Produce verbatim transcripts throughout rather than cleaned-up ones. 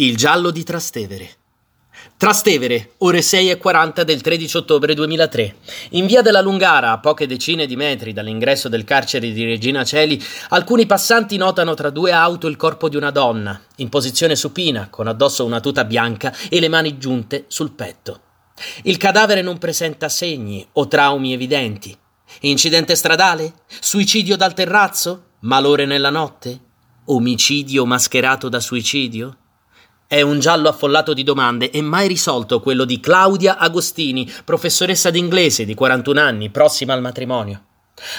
Il giallo di Trastevere. Trastevere, ore sei e quaranta del tredici ottobre duemilatré. In via della Lungara, a poche decine di metri dall'ingresso del carcere di Regina Celi, alcuni passanti notano tra due auto il corpo di una donna, in posizione supina, con addosso una tuta bianca e le mani giunte sul petto. Il cadavere non presenta segni o traumi evidenti. Incidente stradale? Suicidio dal terrazzo? Malore nella notte? Omicidio mascherato da suicidio? È un giallo affollato di domande e mai risolto quello di Claudia Agostini, professoressa d'inglese di quarantuno anni, prossima al matrimonio.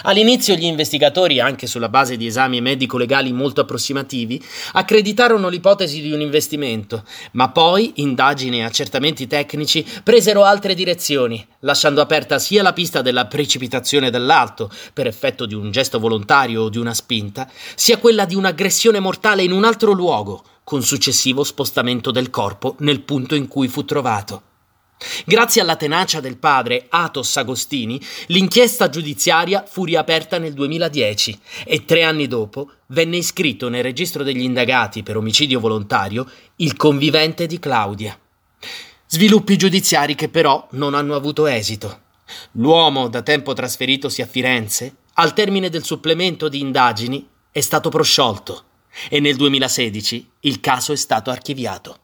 All'inizio gli investigatori, anche sulla base di esami medico-legali molto approssimativi, accreditarono l'ipotesi di un investimento, ma poi indagini e accertamenti tecnici presero altre direzioni, lasciando aperta sia la pista della precipitazione dall'alto per effetto di un gesto volontario o di una spinta, sia quella di un'aggressione mortale in un altro luogo, con successivo spostamento del corpo nel punto in cui fu trovato. Grazie alla tenacia del padre Atos Agostini, l'inchiesta giudiziaria fu riaperta nel duemiladieci e tre anni dopo venne iscritto nel registro degli indagati per omicidio volontario il convivente di Claudia. Sviluppi giudiziari che però non hanno avuto esito. L'uomo, da tempo trasferitosi a Firenze, al termine del supplemento di indagini è stato prosciolto. E nel duemilasedici il caso è stato archiviato.